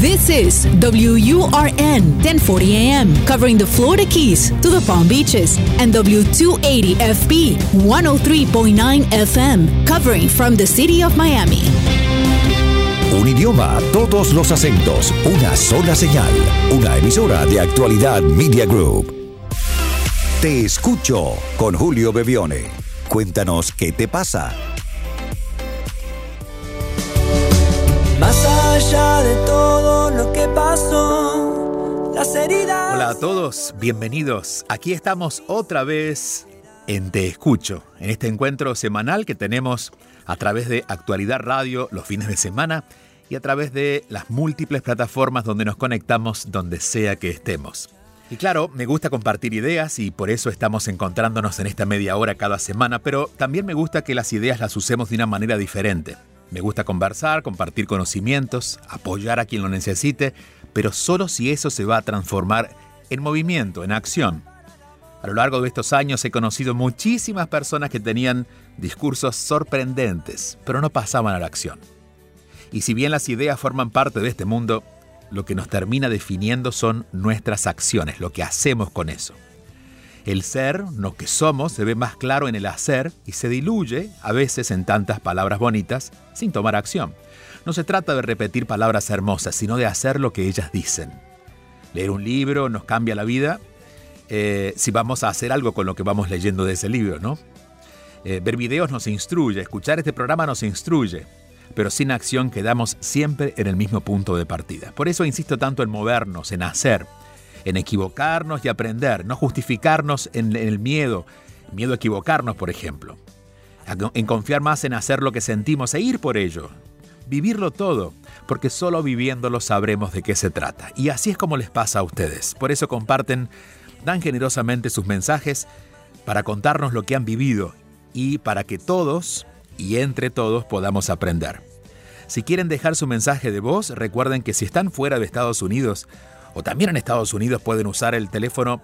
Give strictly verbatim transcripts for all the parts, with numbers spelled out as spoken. This is W U R N ten forty A M, covering the Florida Keys to the Palm Beaches, and W two eighty F P ciento tres punto nueve F M, covering from the city of Miami. Un idioma, todos los acentos, una sola señal, una emisora de Actualidad Media Group. Te escucho con Julio Bevione. Cuéntanos qué te pasa. Más allá de todo lo que pasó, las heridas... Hola a todos, bienvenidos. Aquí estamos otra vez en Te Escucho, en este encuentro semanal que tenemos a través de Actualidad Radio los fines de semana y a través de las múltiples plataformas donde nos conectamos donde sea que estemos. Y claro, me gusta compartir ideas y por eso estamos encontrándonos en esta media hora cada semana, pero también me gusta que las ideas las usemos de una manera diferente. Me gusta conversar, compartir conocimientos, apoyar a quien lo necesite, pero solo si eso se va a transformar en movimiento, en acción. A lo largo de estos años he conocido muchísimas personas que tenían discursos sorprendentes, pero no pasaban a la acción. Y si bien las ideas forman parte de este mundo, lo que nos termina definiendo son nuestras acciones, lo que hacemos con eso. El ser, lo que somos, se ve más claro en el hacer y se diluye, a veces en tantas palabras bonitas, sin tomar acción. No se trata de repetir palabras hermosas, sino de hacer lo que ellas dicen. Leer un libro nos cambia la vida eh, si vamos a hacer algo con lo que vamos leyendo de ese libro, ¿no? Eh, ver videos nos instruye, escuchar este programa nos instruye, pero sin acción quedamos siempre en el mismo punto de partida. Por eso insisto tanto en movernos, en hacer, en equivocarnos y aprender, no justificarnos en el miedo, miedo a equivocarnos, por ejemplo, en confiar más en hacer lo que sentimos e ir por ello, vivirlo todo, porque solo viviéndolo sabremos de qué se trata. Y así es como les pasa a ustedes. Por eso comparten tan generosamente sus mensajes para contarnos lo que han vivido y para que todos y entre todos podamos aprender. Si quieren dejar su mensaje de voz, recuerden que si están fuera de Estados Unidos, o también en Estados Unidos pueden usar el teléfono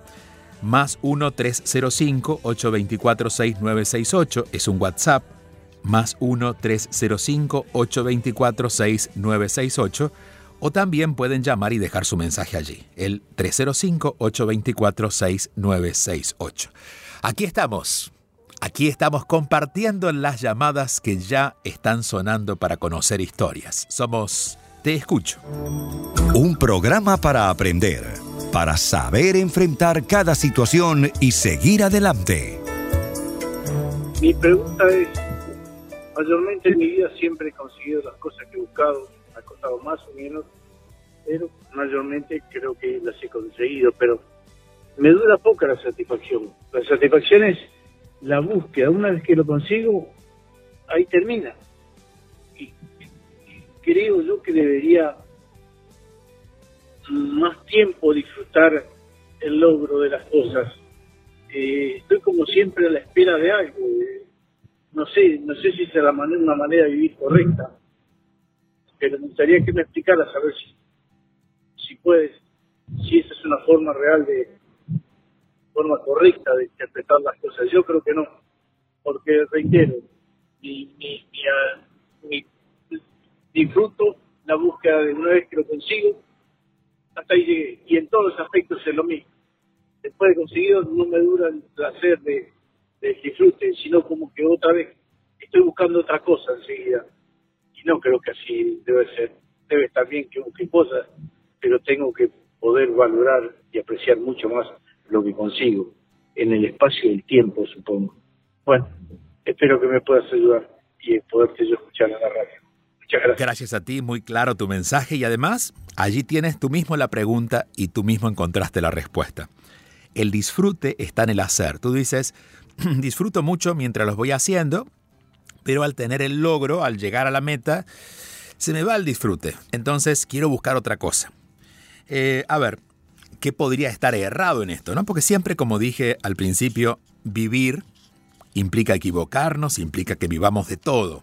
más uno tres cero cinco ocho dos cuatro seis nueve seis ocho. Es un WhatsApp más uno tres cero cinco ocho dos cuatro seis nueve seis ocho. O también pueden llamar y dejar su mensaje allí. El tres cero cinco ocho dos cuatro seis nueve seis ocho. Aquí estamos. Aquí estamos compartiendo las llamadas que ya están sonando para conocer historias. Somos... Te escucho. Un programa para aprender, para saber enfrentar cada situación y seguir adelante. Mi pregunta es, mayormente en mi vida siempre he conseguido las cosas que he buscado, me ha costado más o menos, pero mayormente creo que las he conseguido, pero me dura poca la satisfacción. La satisfacción es la búsqueda, una vez que lo consigo, ahí termina. Y creo yo que debería más tiempo disfrutar el logro de las cosas. Eh, estoy como siempre a la espera de algo. Eh, no sé, no sé si será una manera de vivir correcta, pero me gustaría que me explicaras a ver si, si puedes, si esa es una forma real de, forma correcta de interpretar las cosas. Yo creo que no, porque reitero, mi, mi, mi, a, mi disfruto la búsqueda de una vez que lo consigo, hasta ahí llegué. Y en todos los aspectos es lo mismo. Después de conseguido no me dura el placer de, de disfrute, sino como que otra vez estoy buscando otra cosa enseguida. Y no creo que así debe ser. Debe estar bien que busque cosas, pero tengo que poder valorar y apreciar mucho más lo que consigo, en el espacio del tiempo, supongo. Bueno, espero que me puedas ayudar y poderte yo escuchar en la radio. Gracias. Gracias a ti, muy claro tu mensaje y además allí tienes tú mismo la pregunta y tú mismo encontraste la respuesta. El disfrute está en el hacer. Tú dices, disfruto mucho mientras los voy haciendo, pero al tener el logro, al llegar a la meta, se me va el disfrute. Entonces quiero buscar otra cosa. Eh, a ver, ¿qué podría estar errado en esto? ¿No? Porque siempre, como dije al principio, vivir implica equivocarnos, implica que vivamos de todo.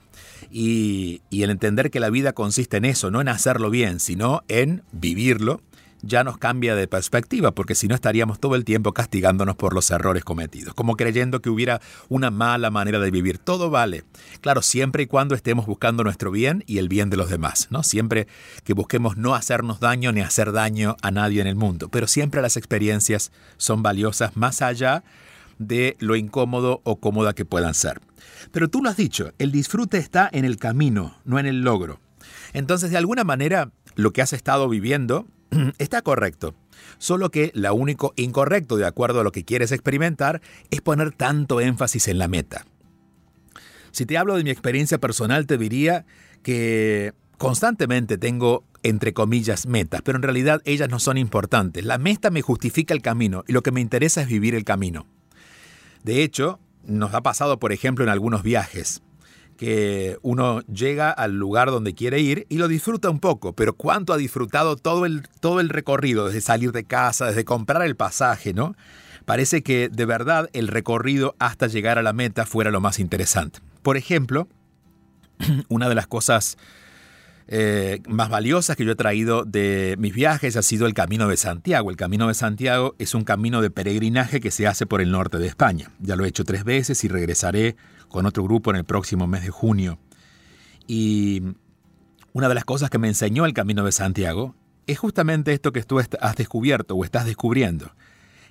Y, y el entender que la vida consiste en eso, no en hacerlo bien, sino en vivirlo ya nos cambia de perspectiva, porque si no estaríamos todo el tiempo castigándonos por los errores cometidos, como creyendo que hubiera una mala manera de vivir. Todo vale. Claro, siempre y cuando estemos buscando nuestro bien y el bien de los demás, ¿no? Siempre que busquemos no hacernos daño ni hacer daño a nadie en el mundo. Pero siempre las experiencias son valiosas más allá de lo incómodo o cómoda que puedan ser. Pero tú lo has dicho, el disfrute está en el camino, no en el logro. Entonces, de alguna manera, lo que has estado viviendo está correcto, solo que lo único incorrecto, de acuerdo a lo que quieres experimentar, es poner tanto énfasis en la meta. Si te hablo de mi experiencia personal, te diría que constantemente tengo, entre comillas, metas, pero en realidad ellas no son importantes. La meta me justifica el camino y lo que me interesa es vivir el camino. De hecho, nos ha pasado, por ejemplo, en algunos viajes, que uno llega al lugar donde quiere ir y lo disfruta un poco, pero cuánto ha disfrutado todo el, todo el recorrido, desde salir de casa, desde comprar el pasaje, ¿no? Parece que de verdad el recorrido hasta llegar a la meta fuera lo más interesante. Por ejemplo, una de las cosas eh, más valiosas que yo he traído de mis viajes ha sido el Camino de Santiago. El Camino de Santiago es un camino de peregrinaje que se hace por el norte de España. Ya lo he hecho tres veces y regresaré con otro grupo en el próximo mes de junio. Y una de las cosas que me enseñó el Camino de Santiago es justamente esto que tú has descubierto o estás descubriendo.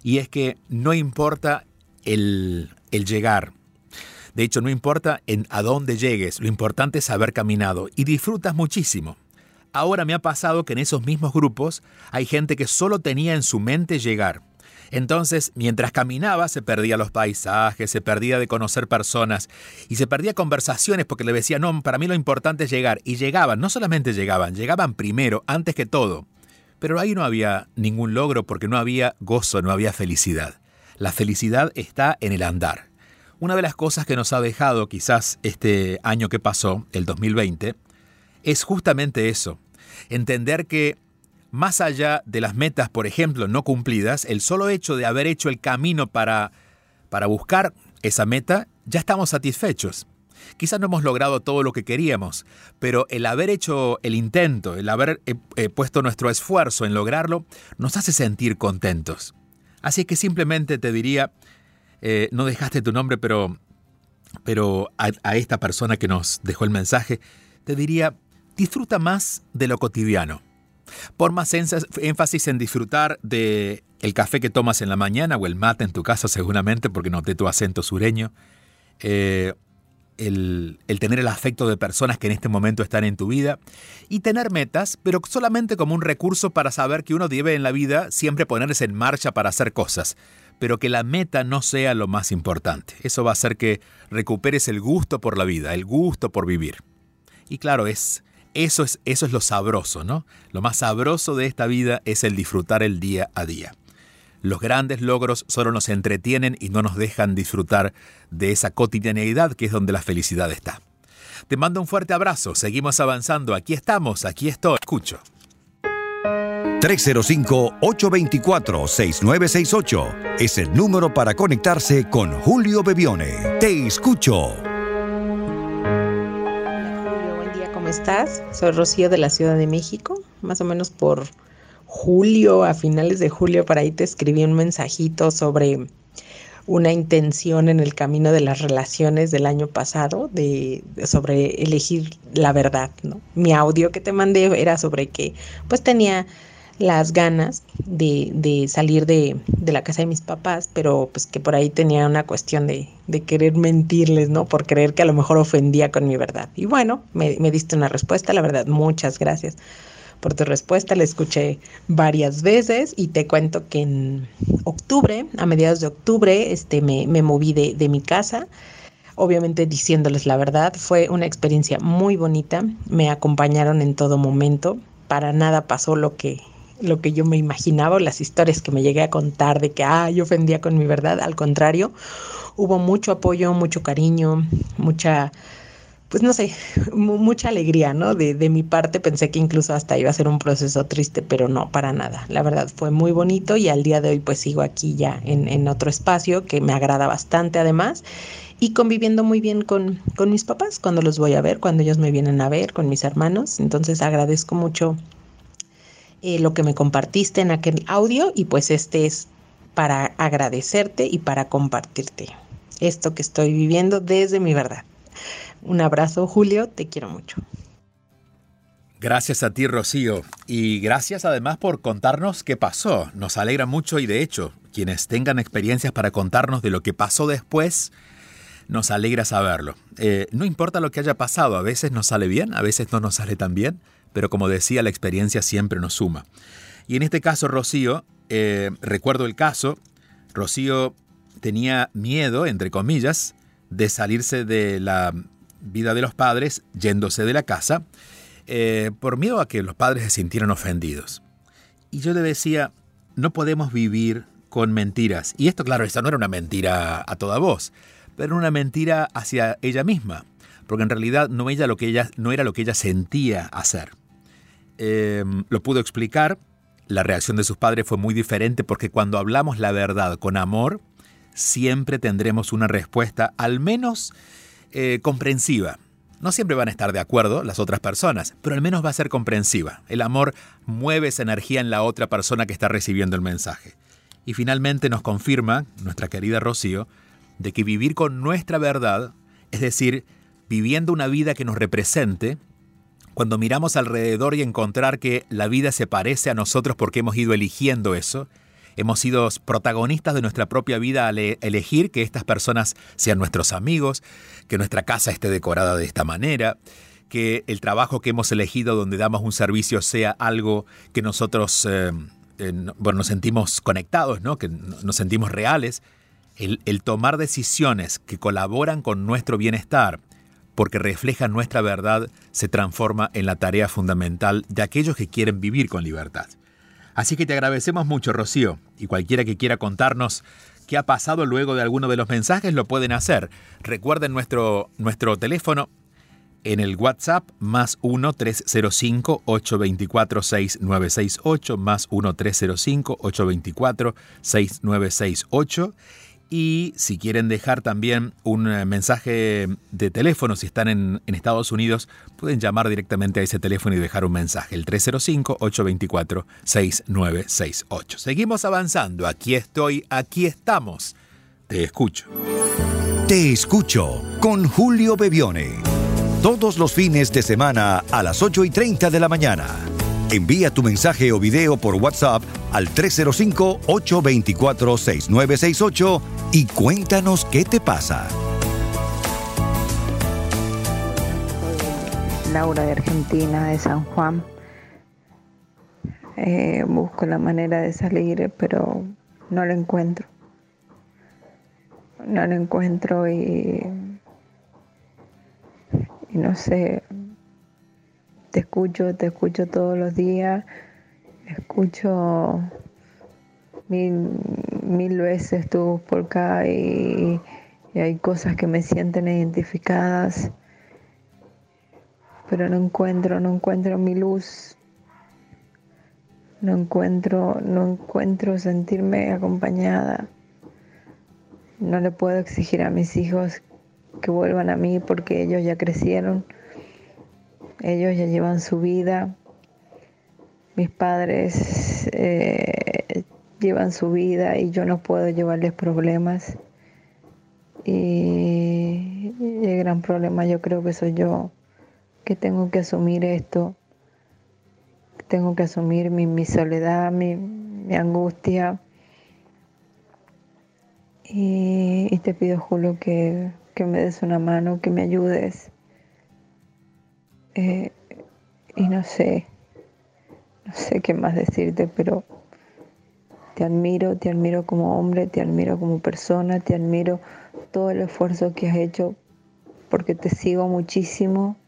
Y es que no importa el, el llegar. De hecho, no importa en a dónde llegues. Lo importante es haber caminado y disfrutas muchísimo. Ahora me ha pasado que en esos mismos grupos hay gente que solo tenía en su mente llegar. Entonces, mientras caminaba, se perdía los paisajes, se perdía de conocer personas y se perdía conversaciones porque le decía, no, para mí lo importante es llegar. Y llegaban, no solamente llegaban, llegaban primero, antes que todo. Pero ahí no había ningún logro porque no había gozo, no había felicidad. La felicidad está en el andar. Una de las cosas que nos ha dejado quizás este año que pasó, el dos mil veinte, es justamente eso. Entender que más allá de las metas, por ejemplo, no cumplidas, el solo hecho de haber hecho el camino para, para buscar esa meta, ya estamos satisfechos. Quizás no hemos logrado todo lo que queríamos, pero el haber hecho el intento, el haber eh, puesto nuestro esfuerzo en lograrlo, nos hace sentir contentos. Así que simplemente te diría, eh, no dejaste tu nombre, pero, pero a, a esta persona que nos dejó el mensaje, te diría, disfruta más de lo cotidiano. Pon más énfasis en disfrutar del café que tomas en la mañana o el mate en tu casa seguramente, porque noté tu acento sureño. Eh, el, el tener el afecto de personas que en este momento están en tu vida. Y tener metas, pero solamente como un recurso para saber que uno debe en la vida siempre ponerse en marcha para hacer cosas. Pero que la meta no sea lo más importante. Eso va a hacer que recuperes el gusto por la vida, el gusto por vivir. Y claro, es... Eso es, eso es lo sabroso, ¿no? Lo más sabroso de esta vida es el disfrutar el día a día. Los grandes logros solo nos entretienen y no nos dejan disfrutar de esa cotidianeidad que es donde la felicidad está. Te mando un fuerte abrazo. Seguimos avanzando. Aquí estamos, aquí estoy. Escucho. tres cero cinco, ocho dos cuatro, seis nueve seis ocho es el número para conectarse con Julio Bevione. Te escucho. ¿Estás? Soy Rocío de la Ciudad de México, más o menos por julio, a finales de julio, por ahí te escribí un mensajito sobre una intención en el camino de las relaciones del año pasado, de, de sobre elegir la verdad, ¿no? Mi audio que te mandé era sobre que pues tenía las ganas de, de salir de, de la casa de mis papás, pero pues que por ahí tenía una cuestión de, de querer mentirles, ¿no? Por creer que a lo mejor ofendía con mi verdad. Y bueno, me, me diste una respuesta, la verdad, muchas gracias por tu respuesta. La escuché varias veces y te cuento que en octubre, a mediados de octubre, este, me, me moví de, de mi casa. Obviamente diciéndoles la verdad, fue una experiencia muy bonita. Me acompañaron en todo momento. Para nada pasó lo que... lo que yo me imaginaba, las historias que me llegué a contar de que, ah, yo ofendía con mi verdad. Al contrario, hubo mucho apoyo, mucho cariño, mucha, pues no sé, mu- mucha alegría, ¿no? De, de mi parte pensé que incluso hasta iba a ser un proceso triste, pero no, para nada. La verdad fue muy bonito y al día de hoy pues sigo aquí ya en, en otro espacio que me agrada bastante además y conviviendo muy bien con, con mis papás cuando los voy a ver, cuando ellos me vienen a ver, con mis hermanos. Entonces agradezco mucho eh, lo que me compartiste en aquel audio, y pues este es para agradecerte y para compartirte esto que estoy viviendo desde mi verdad. Un abrazo, Julio, te quiero mucho. Gracias a ti, Rocío, y gracias además por contarnos qué pasó. Nos alegra mucho y, de hecho, quienes tengan experiencias para contarnos de lo que pasó después, nos alegra saberlo. Eh, no importa lo que haya pasado, a veces nos sale bien, a veces no nos sale tan bien, pero como decía, la experiencia siempre nos suma. Y en este caso, Rocío, eh, recuerdo el caso, Rocío tenía miedo, entre comillas, de salirse de la vida de los padres yéndose de la casa, eh, por miedo a que los padres se sintieran ofendidos. Y yo le decía, no podemos vivir con mentiras. Y esto, claro, esta no era una mentira a toda voz, pero una mentira hacia ella misma, porque en realidad no, ella lo que ella, no era lo que ella sentía hacer. Eh, lo pudo explicar, la reacción de sus padres fue muy diferente, porque cuando hablamos la verdad con amor, siempre tendremos una respuesta al menos eh, comprensiva. No siempre van a estar de acuerdo las otras personas, pero al menos va a ser comprensiva. El amor mueve esa energía en la otra persona que está recibiendo el mensaje. Y finalmente nos confirma, nuestra querida Rocío, de que vivir con nuestra verdad, es decir, viviendo una vida que nos represente, cuando miramos alrededor y encontrar que la vida se parece a nosotros porque hemos ido eligiendo eso, hemos sido protagonistas de nuestra propia vida al elegir que estas personas sean nuestros amigos, que nuestra casa esté decorada de esta manera, que el trabajo que hemos elegido donde damos un servicio sea algo que nosotros eh, eh, bueno, nos sentimos conectados, ¿no? Que nos sentimos reales. El, el tomar decisiones que colaboran con nuestro bienestar, porque reflejan nuestra verdad, se transforma en la tarea fundamental de aquellos que quieren vivir con libertad. Así que te agradecemos mucho, Rocío, y cualquiera que quiera contarnos qué ha pasado luego de alguno de los mensajes lo pueden hacer. Recuerden nuestro, nuestro teléfono en el WhatsApp, más uno tres cero cinco ocho dos cuatro seis nueve seis ocho, más uno tres cero cinco ocho dos cuatro seis nueve seis ocho. Y si quieren dejar también un mensaje de teléfono, si están en, en Estados Unidos, pueden llamar directamente a ese teléfono y dejar un mensaje, el tres cero cinco ocho dos cuatro seis nueve seis ocho. Seguimos avanzando. Aquí estoy, aquí estamos. Te escucho. Te escucho con Julio Bevione. Todos los fines de semana a las ocho y treinta de la mañana. Envía tu mensaje o video por WhatsApp al tres cero cinco ocho dos cuatro seis nueve seis ocho y cuéntanos qué te pasa. Soy Laura, de Argentina, de San Juan. Eh, busco la manera de salir, pero no la encuentro. No la encuentro y, y no sé... Te escucho, te escucho todos los días, escucho mil, mil veces tu voz por acá y, y hay cosas que me sienten identificadas, pero no encuentro, no encuentro mi luz, no encuentro, no encuentro sentirme acompañada. No le puedo exigir a mis hijos que vuelvan a mí porque ellos ya crecieron. Ellos ya llevan su vida, mis padres eh, llevan su vida y yo no puedo llevarles problemas. Y el gran problema yo creo que soy yo, que tengo que asumir esto, tengo que asumir mi, mi soledad, mi, mi angustia. Y, y te pido, Julio, que, que me des una mano, que me ayudes. Eh, y no sé, no sé qué más decirte, pero te admiro, te admiro como hombre, te admiro como persona, te admiro todo el esfuerzo que has hecho, porque te sigo muchísimo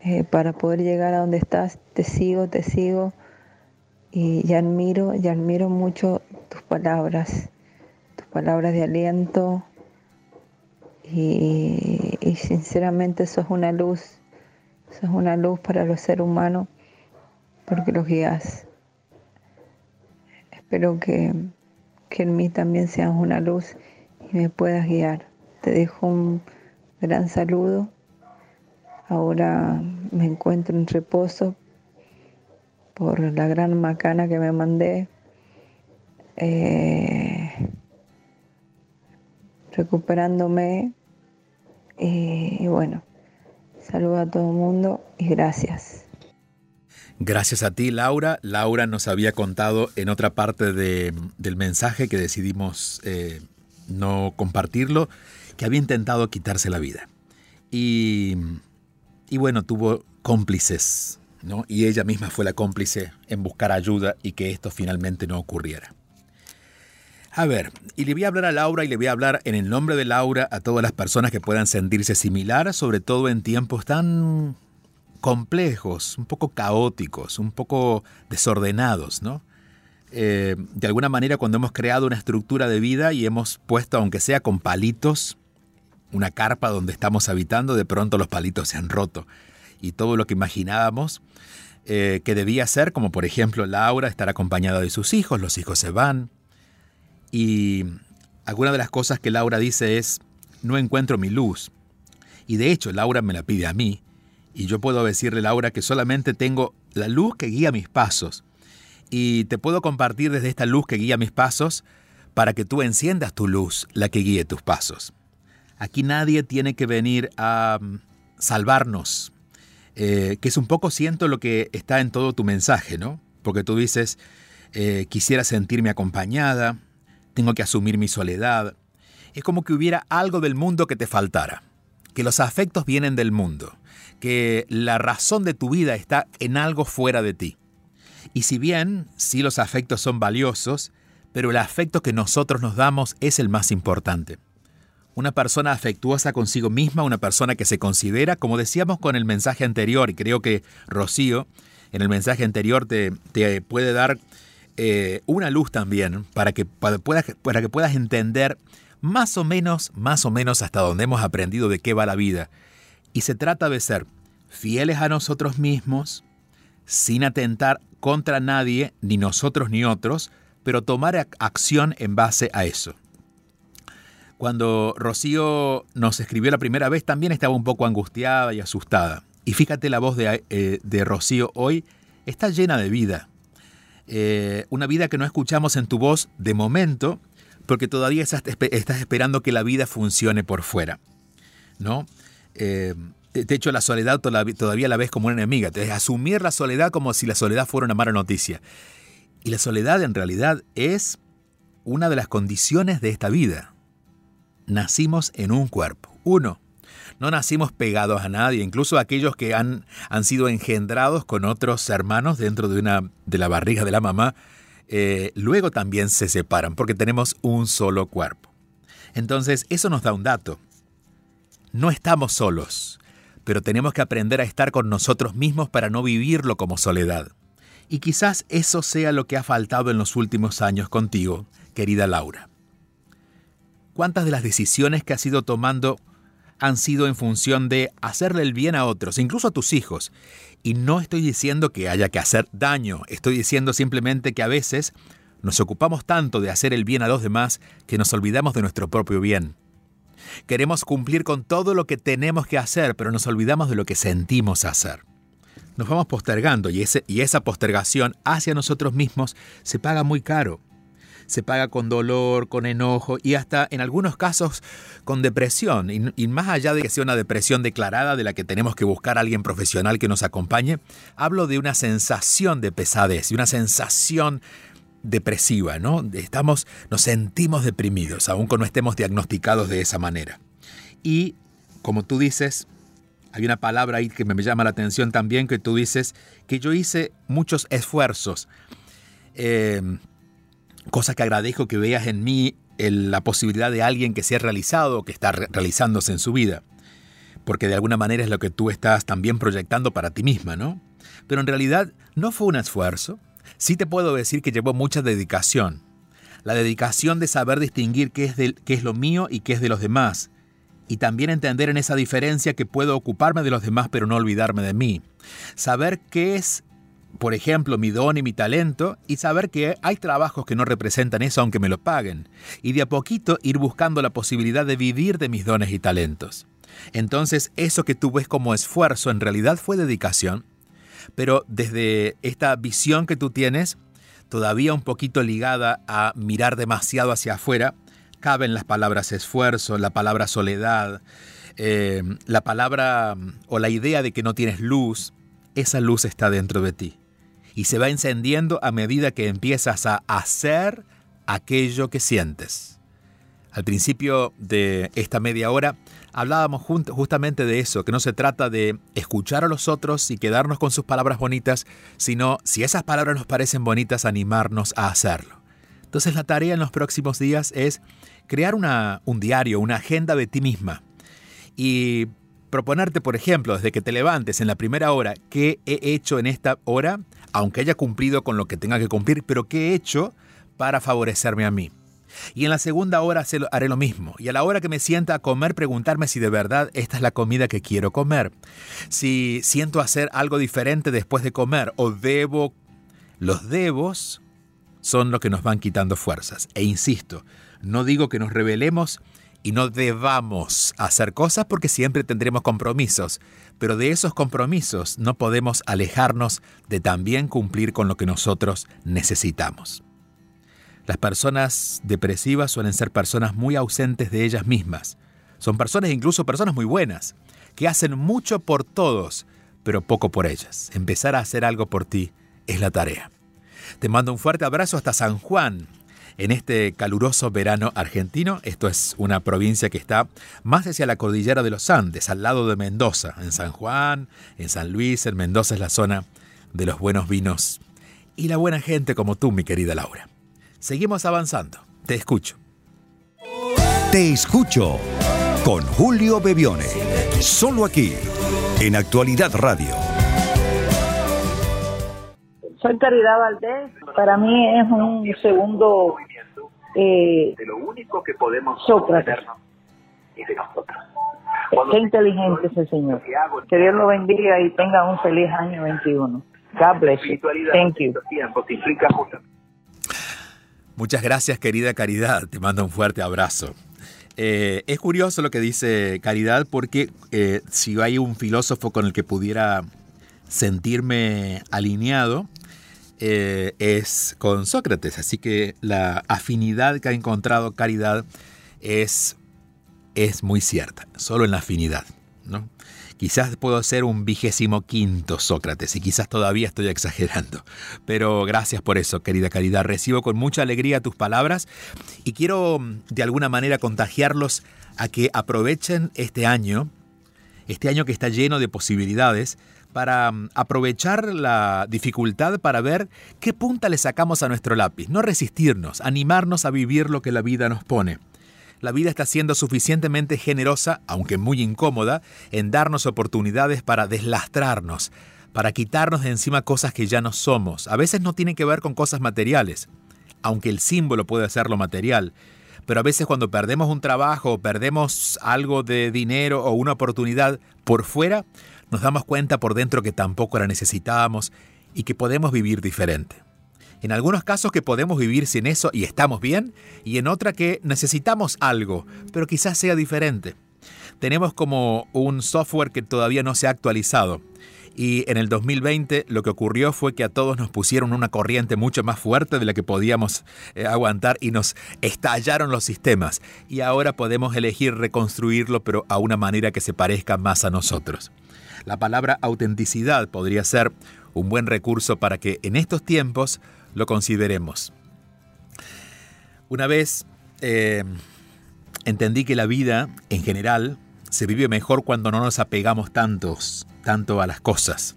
eh, para poder llegar a donde estás, te sigo, te sigo, y ya admiro, ya admiro mucho tus palabras, tus palabras de aliento, y, y sinceramente sos una luz. Sos una luz para los seres humanos porque los guías. Espero que, que en mí también seas una luz y me puedas guiar. Te dejo un gran saludo. Ahora me encuentro en reposo por la gran macana que me mandé. Eh, recuperándome y, y bueno, saludo a todo el mundo y gracias. Gracias a ti, Laura. Laura nos había contado en otra parte de, del mensaje que decidimos eh, no compartirlo, que había intentado quitarse la vida y, y bueno, tuvo cómplices, ¿no? Y ella misma fue la cómplice en buscar ayuda y que esto finalmente no ocurriera. A ver, y le voy a hablar a Laura y le voy a hablar en el nombre de Laura a todas las personas que puedan sentirse similar, sobre todo en tiempos tan complejos, un poco caóticos, un poco desordenados, ¿no? Eh, de alguna manera, cuando hemos creado una estructura de vida y hemos puesto, aunque sea con palitos, una carpa donde estamos habitando, de pronto los palitos se han roto y todo lo que imaginábamos eh, que debía ser, como por ejemplo Laura, estar acompañada de sus hijos, los hijos se van. Y alguna de las cosas que Laura dice es, no encuentro mi luz. Y de hecho, Laura me la pide a mí. Y yo puedo decirle, Laura, que solamente tengo la luz que guía mis pasos. Y te puedo compartir desde esta luz que guía mis pasos para que tú enciendas tu luz, la que guíe tus pasos. Aquí nadie tiene que venir a salvarnos. Eh, que es un poco, siento, lo que está en todo tu mensaje, ¿no? Porque tú dices, eh, quisiera sentirme acompañada. Tengo que asumir mi soledad. Es como que hubiera algo del mundo que te faltara, que los afectos vienen del mundo, que la razón de tu vida está en algo fuera de ti. Y si bien, sí, los afectos son valiosos, pero el afecto que nosotros nos damos es el más importante. Una persona afectuosa consigo misma, una persona que se considera, como decíamos con el mensaje anterior, y creo que Rocío en el mensaje anterior te, te puede dar Eh, una luz también para que, para, puedas, para que puedas entender más o menos, más o menos hasta donde hemos aprendido de qué va la vida. Y se trata de ser fieles a nosotros mismos, sin atentar contra nadie, ni nosotros ni otros, pero tomar acción en base a eso. Cuando Rocío nos escribió la primera vez, también estaba un poco angustiada y asustada. Y fíjate, la voz de, eh, de Rocío hoy está llena de vida. Eh, una vida que no escuchamos en tu voz de momento, porque todavía estás, estás esperando que la vida funcione por fuera, ¿no? Eh, de hecho, la soledad todavía la ves como una enemiga. Es asumir la soledad como si la soledad fuera una mala noticia. Y la soledad en realidad es una de las condiciones de esta vida. Nacimos en un cuerpo, uno. No nacimos pegados a nadie, incluso aquellos que han, han sido engendrados con otros hermanos dentro de, una, de la barriga de la mamá, eh, luego también se separan porque tenemos un solo cuerpo. Entonces, eso nos da un dato. No estamos solos, pero tenemos que aprender a estar con nosotros mismos para no vivirlo como soledad. Y quizás eso sea lo que ha faltado en los últimos años contigo, querida Laura. ¿Cuántas de las decisiones que has ido tomando han sido en función de hacerle el bien a otros, incluso a tus hijos? Y no estoy diciendo que haya que hacer daño, estoy diciendo simplemente que a veces nos ocupamos tanto de hacer el bien a los demás que nos olvidamos de nuestro propio bien. Queremos cumplir con todo lo que tenemos que hacer, pero nos olvidamos de lo que sentimos hacer. Nos vamos postergando y, ese, y esa postergación hacia nosotros mismos se paga muy caro. Se paga con dolor, con enojo y hasta en algunos casos con depresión. Y, y más allá de que sea una depresión declarada de la que tenemos que buscar a alguien profesional que nos acompañe, hablo de una sensación de pesadez y una sensación depresiva, ¿no? Estamos, nos sentimos deprimidos, aun cuando no estemos diagnosticados de esa manera. Y como tú dices, hay una palabra ahí que me llama la atención también, que tú dices que yo hice muchos esfuerzos. Eh, Cosa que agradezco que veas en mí el, la posibilidad de alguien que se ha realizado, que está re- realizándose en su vida. Porque de alguna manera es lo que tú estás también proyectando para ti misma, ¿no? Pero en realidad no fue un esfuerzo. Sí te puedo decir que llevó mucha dedicación. La dedicación de saber distinguir qué es, de, qué es lo mío y qué es de los demás. Y también entender en esa diferencia que puedo ocuparme de los demás pero no olvidarme de mí. Saber qué es, por ejemplo, mi don y mi talento, y saber que hay trabajos que no representan eso aunque me lo paguen, y de a poquito ir buscando la posibilidad de vivir de mis dones y talentos. Entonces, eso que tú ves como esfuerzo en realidad fue dedicación, pero desde esta visión que tú tienes, todavía un poquito ligada a mirar demasiado hacia afuera, caben las palabras esfuerzo, la palabra soledad, eh, la palabra o la idea de que no tienes luz. Esa luz está dentro de ti y se va encendiendo a medida que empiezas a hacer aquello que sientes. Al principio de esta media hora hablábamos juntos justamente de eso, que no se trata de escuchar a los otros y quedarnos con sus palabras bonitas, sino, si esas palabras nos parecen bonitas, animarnos a hacerlo. Entonces la tarea en los próximos días es crear una, un diario, una agenda de ti misma y proponerte, por ejemplo, desde que te levantes en la primera hora, qué he hecho en esta hora, aunque haya cumplido con lo que tenga que cumplir, pero qué he hecho para favorecerme a mí. Y en la segunda hora haré lo mismo. Y a la hora que me sienta a comer, preguntarme si de verdad esta es la comida que quiero comer. Si siento hacer algo diferente después de comer o debo. Los debos son los que nos van quitando fuerzas. E insisto, no digo que nos rebelemos y no debamos hacer cosas porque siempre tendremos compromisos, pero de esos compromisos no podemos alejarnos de también cumplir con lo que nosotros necesitamos. Las personas depresivas suelen ser personas muy ausentes de ellas mismas. Son personas, incluso personas muy buenas, que hacen mucho por todos, pero poco por ellas. Empezar a hacer algo por ti es la tarea. Te mando un fuerte abrazo hasta San Juan. En este caluroso verano argentino, esto es una provincia que está más hacia la cordillera de los Andes, al lado de Mendoza, en San Juan, en San Luis, en Mendoza es la zona de los buenos vinos y la buena gente como tú, mi querida Laura. Seguimos avanzando. Te escucho. Te escucho con Julio Bevione, solo aquí, en Actualidad Radio. Soy Caridad Valdés. Para mí es un segundo eh, Sócrates. Qué inteligente ese señor. Que Dios lo bendiga y tenga un feliz año veintiuno. God bless you. Thank you. Muchas gracias, querida Caridad. Te mando un fuerte abrazo. Eh, es curioso lo que dice Caridad, porque eh, si hay un filósofo con el que pudiera sentirme alineado eh, es con Sócrates. Así que la afinidad que ha encontrado Caridad es, es muy cierta, solo en la afinidad, ¿no? Quizás puedo ser un vigésimo quinto Sócrates y quizás todavía estoy exagerando. Pero gracias por eso, querida Caridad. Recibo con mucha alegría tus palabras y quiero de alguna manera contagiarlos a que aprovechen este año, este año que está lleno de posibilidades, para aprovechar la dificultad para ver qué punta le sacamos a nuestro lápiz. No resistirnos, animarnos a vivir lo que la vida nos pone. La vida está siendo suficientemente generosa, aunque muy incómoda, en darnos oportunidades para deslastrarnos, para quitarnos de encima cosas que ya no somos. A veces no tienen que ver con cosas materiales, aunque el símbolo puede ser lo material. Pero a veces cuando perdemos un trabajo, perdemos algo de dinero o una oportunidad por fuera, nos damos cuenta por dentro que tampoco la necesitábamos y que podemos vivir diferente. En algunos casos que podemos vivir sin eso y estamos bien, y en otra que necesitamos algo, pero quizás sea diferente. Tenemos como un software que todavía no se ha actualizado. Y en el dos mil veinte lo que ocurrió fue que a todos nos pusieron una corriente mucho más fuerte de la que podíamos eh, aguantar y nos estallaron los sistemas. Y ahora podemos elegir reconstruirlo, pero a una manera que se parezca más a nosotros. La palabra autenticidad podría ser un buen recurso para que en estos tiempos lo consideremos. Una vez eh, entendí que la vida en general se vive mejor cuando no nos apegamos tantos, tanto a las cosas.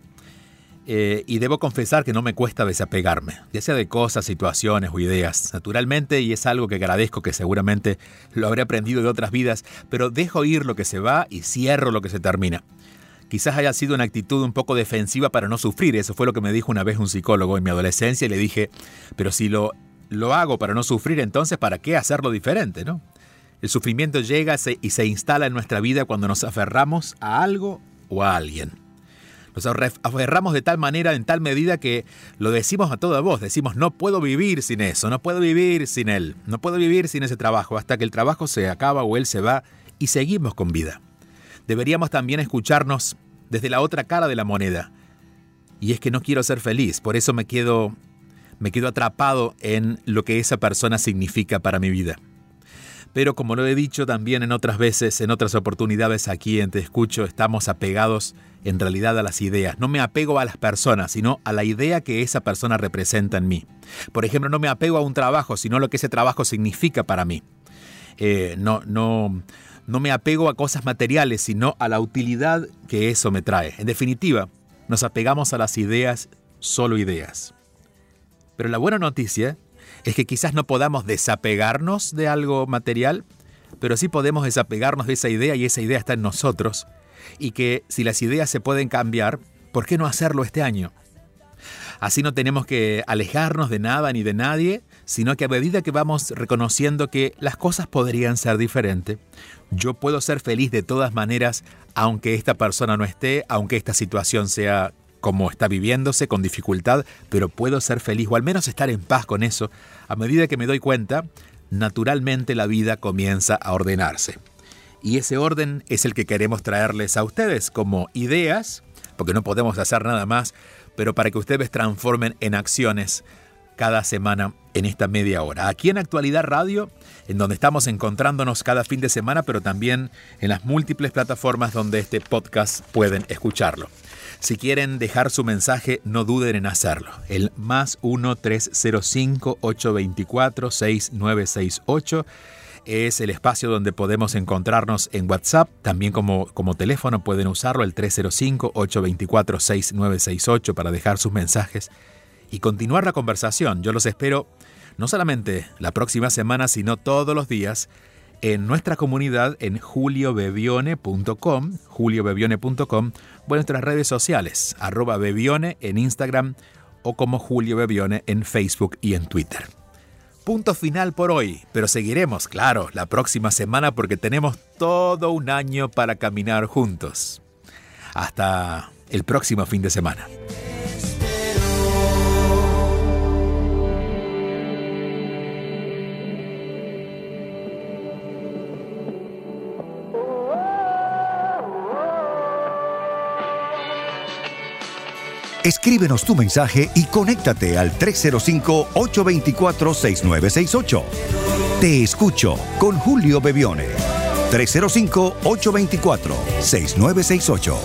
Eh, y debo confesar que no me cuesta desapegarme, ya sea de cosas, situaciones o ideas. Naturalmente, y es algo que agradezco, que seguramente lo habré aprendido de otras vidas, pero dejo ir lo que se va y cierro lo que se termina. Quizás haya sido una actitud un poco defensiva para no sufrir. Eso fue lo que me dijo una vez un psicólogo en mi adolescencia y le dije, pero si lo, lo hago para no sufrir, entonces ¿para qué hacerlo diferente, no? El sufrimiento llega y se instala en nuestra vida cuando nos aferramos a algo o a alguien. Nos aferramos de tal manera, en tal medida que lo decimos a toda voz. Decimos, no puedo vivir sin eso, no puedo vivir sin él, no puedo vivir sin ese trabajo, hasta que el trabajo se acaba o él se va y seguimos con vida. Deberíamos también escucharnos desde la otra cara de la moneda. y es que no quiero ser feliz, por eso me quedo, me quedo atrapado en lo que esa persona significa para mi vida. Pero como lo he dicho también en otras veces, en otras oportunidades aquí en Te Escucho, estamos apegados en realidad a las ideas. No me apego a las personas, sino a la idea que esa persona representa en mí. Por ejemplo, no me apego a un trabajo, sino a lo que ese trabajo significa para mí. Eh, no, no, no me apego a cosas materiales, sino a la utilidad que eso me trae. En definitiva, nos apegamos a las ideas, solo ideas. Pero la buena noticia es que quizás no podamos desapegarnos de algo material, pero sí podemos desapegarnos de esa idea, y esa idea está en nosotros. Y que si las ideas se pueden cambiar, ¿por qué no hacerlo este año? Así no tenemos que alejarnos de nada ni de nadie, sino que a medida que vamos reconociendo que las cosas podrían ser diferentes, yo puedo ser feliz de todas maneras, aunque esta persona no esté, aunque esta situación sea como está viviéndose, con dificultad, pero puedo ser feliz o al menos estar en paz con eso. A medida que me doy cuenta, naturalmente la vida comienza a ordenarse. Y ese orden es el que queremos traerles a ustedes como ideas, porque no podemos hacer nada más, pero para que ustedes transformen en acciones cada semana en esta media hora. Aquí en Actualidad Radio, en donde estamos encontrándonos cada fin de semana, pero también en las múltiples plataformas donde este podcast pueden escucharlo. Si quieren dejar su mensaje, no duden en hacerlo. El más uno tres cero cinco ocho dos cuatro seis nueve seis ocho es el espacio donde podemos encontrarnos en WhatsApp. También como, como teléfono pueden usarlo, el tres cero cinco ocho dos cuatro seis nueve seis ocho para dejar sus mensajes y continuar la conversación. Yo los espero no solamente la próxima semana, sino todos los días en nuestra comunidad en julio bevione punto com, julio bevione punto com, o en nuestras redes sociales, arroba Bevione en Instagram o como Julio Bevione en Facebook y en Twitter. Punto final por hoy, pero seguiremos, claro, la próxima semana porque tenemos todo un año para caminar juntos. Hasta el próximo fin de semana. Escríbenos tu mensaje y conéctate al tres cero cinco ocho dos cuatro seis nueve seis ocho. Te Escucho con Julio Bevione. tres cero cinco ocho dos cuatro seis nueve seis ocho.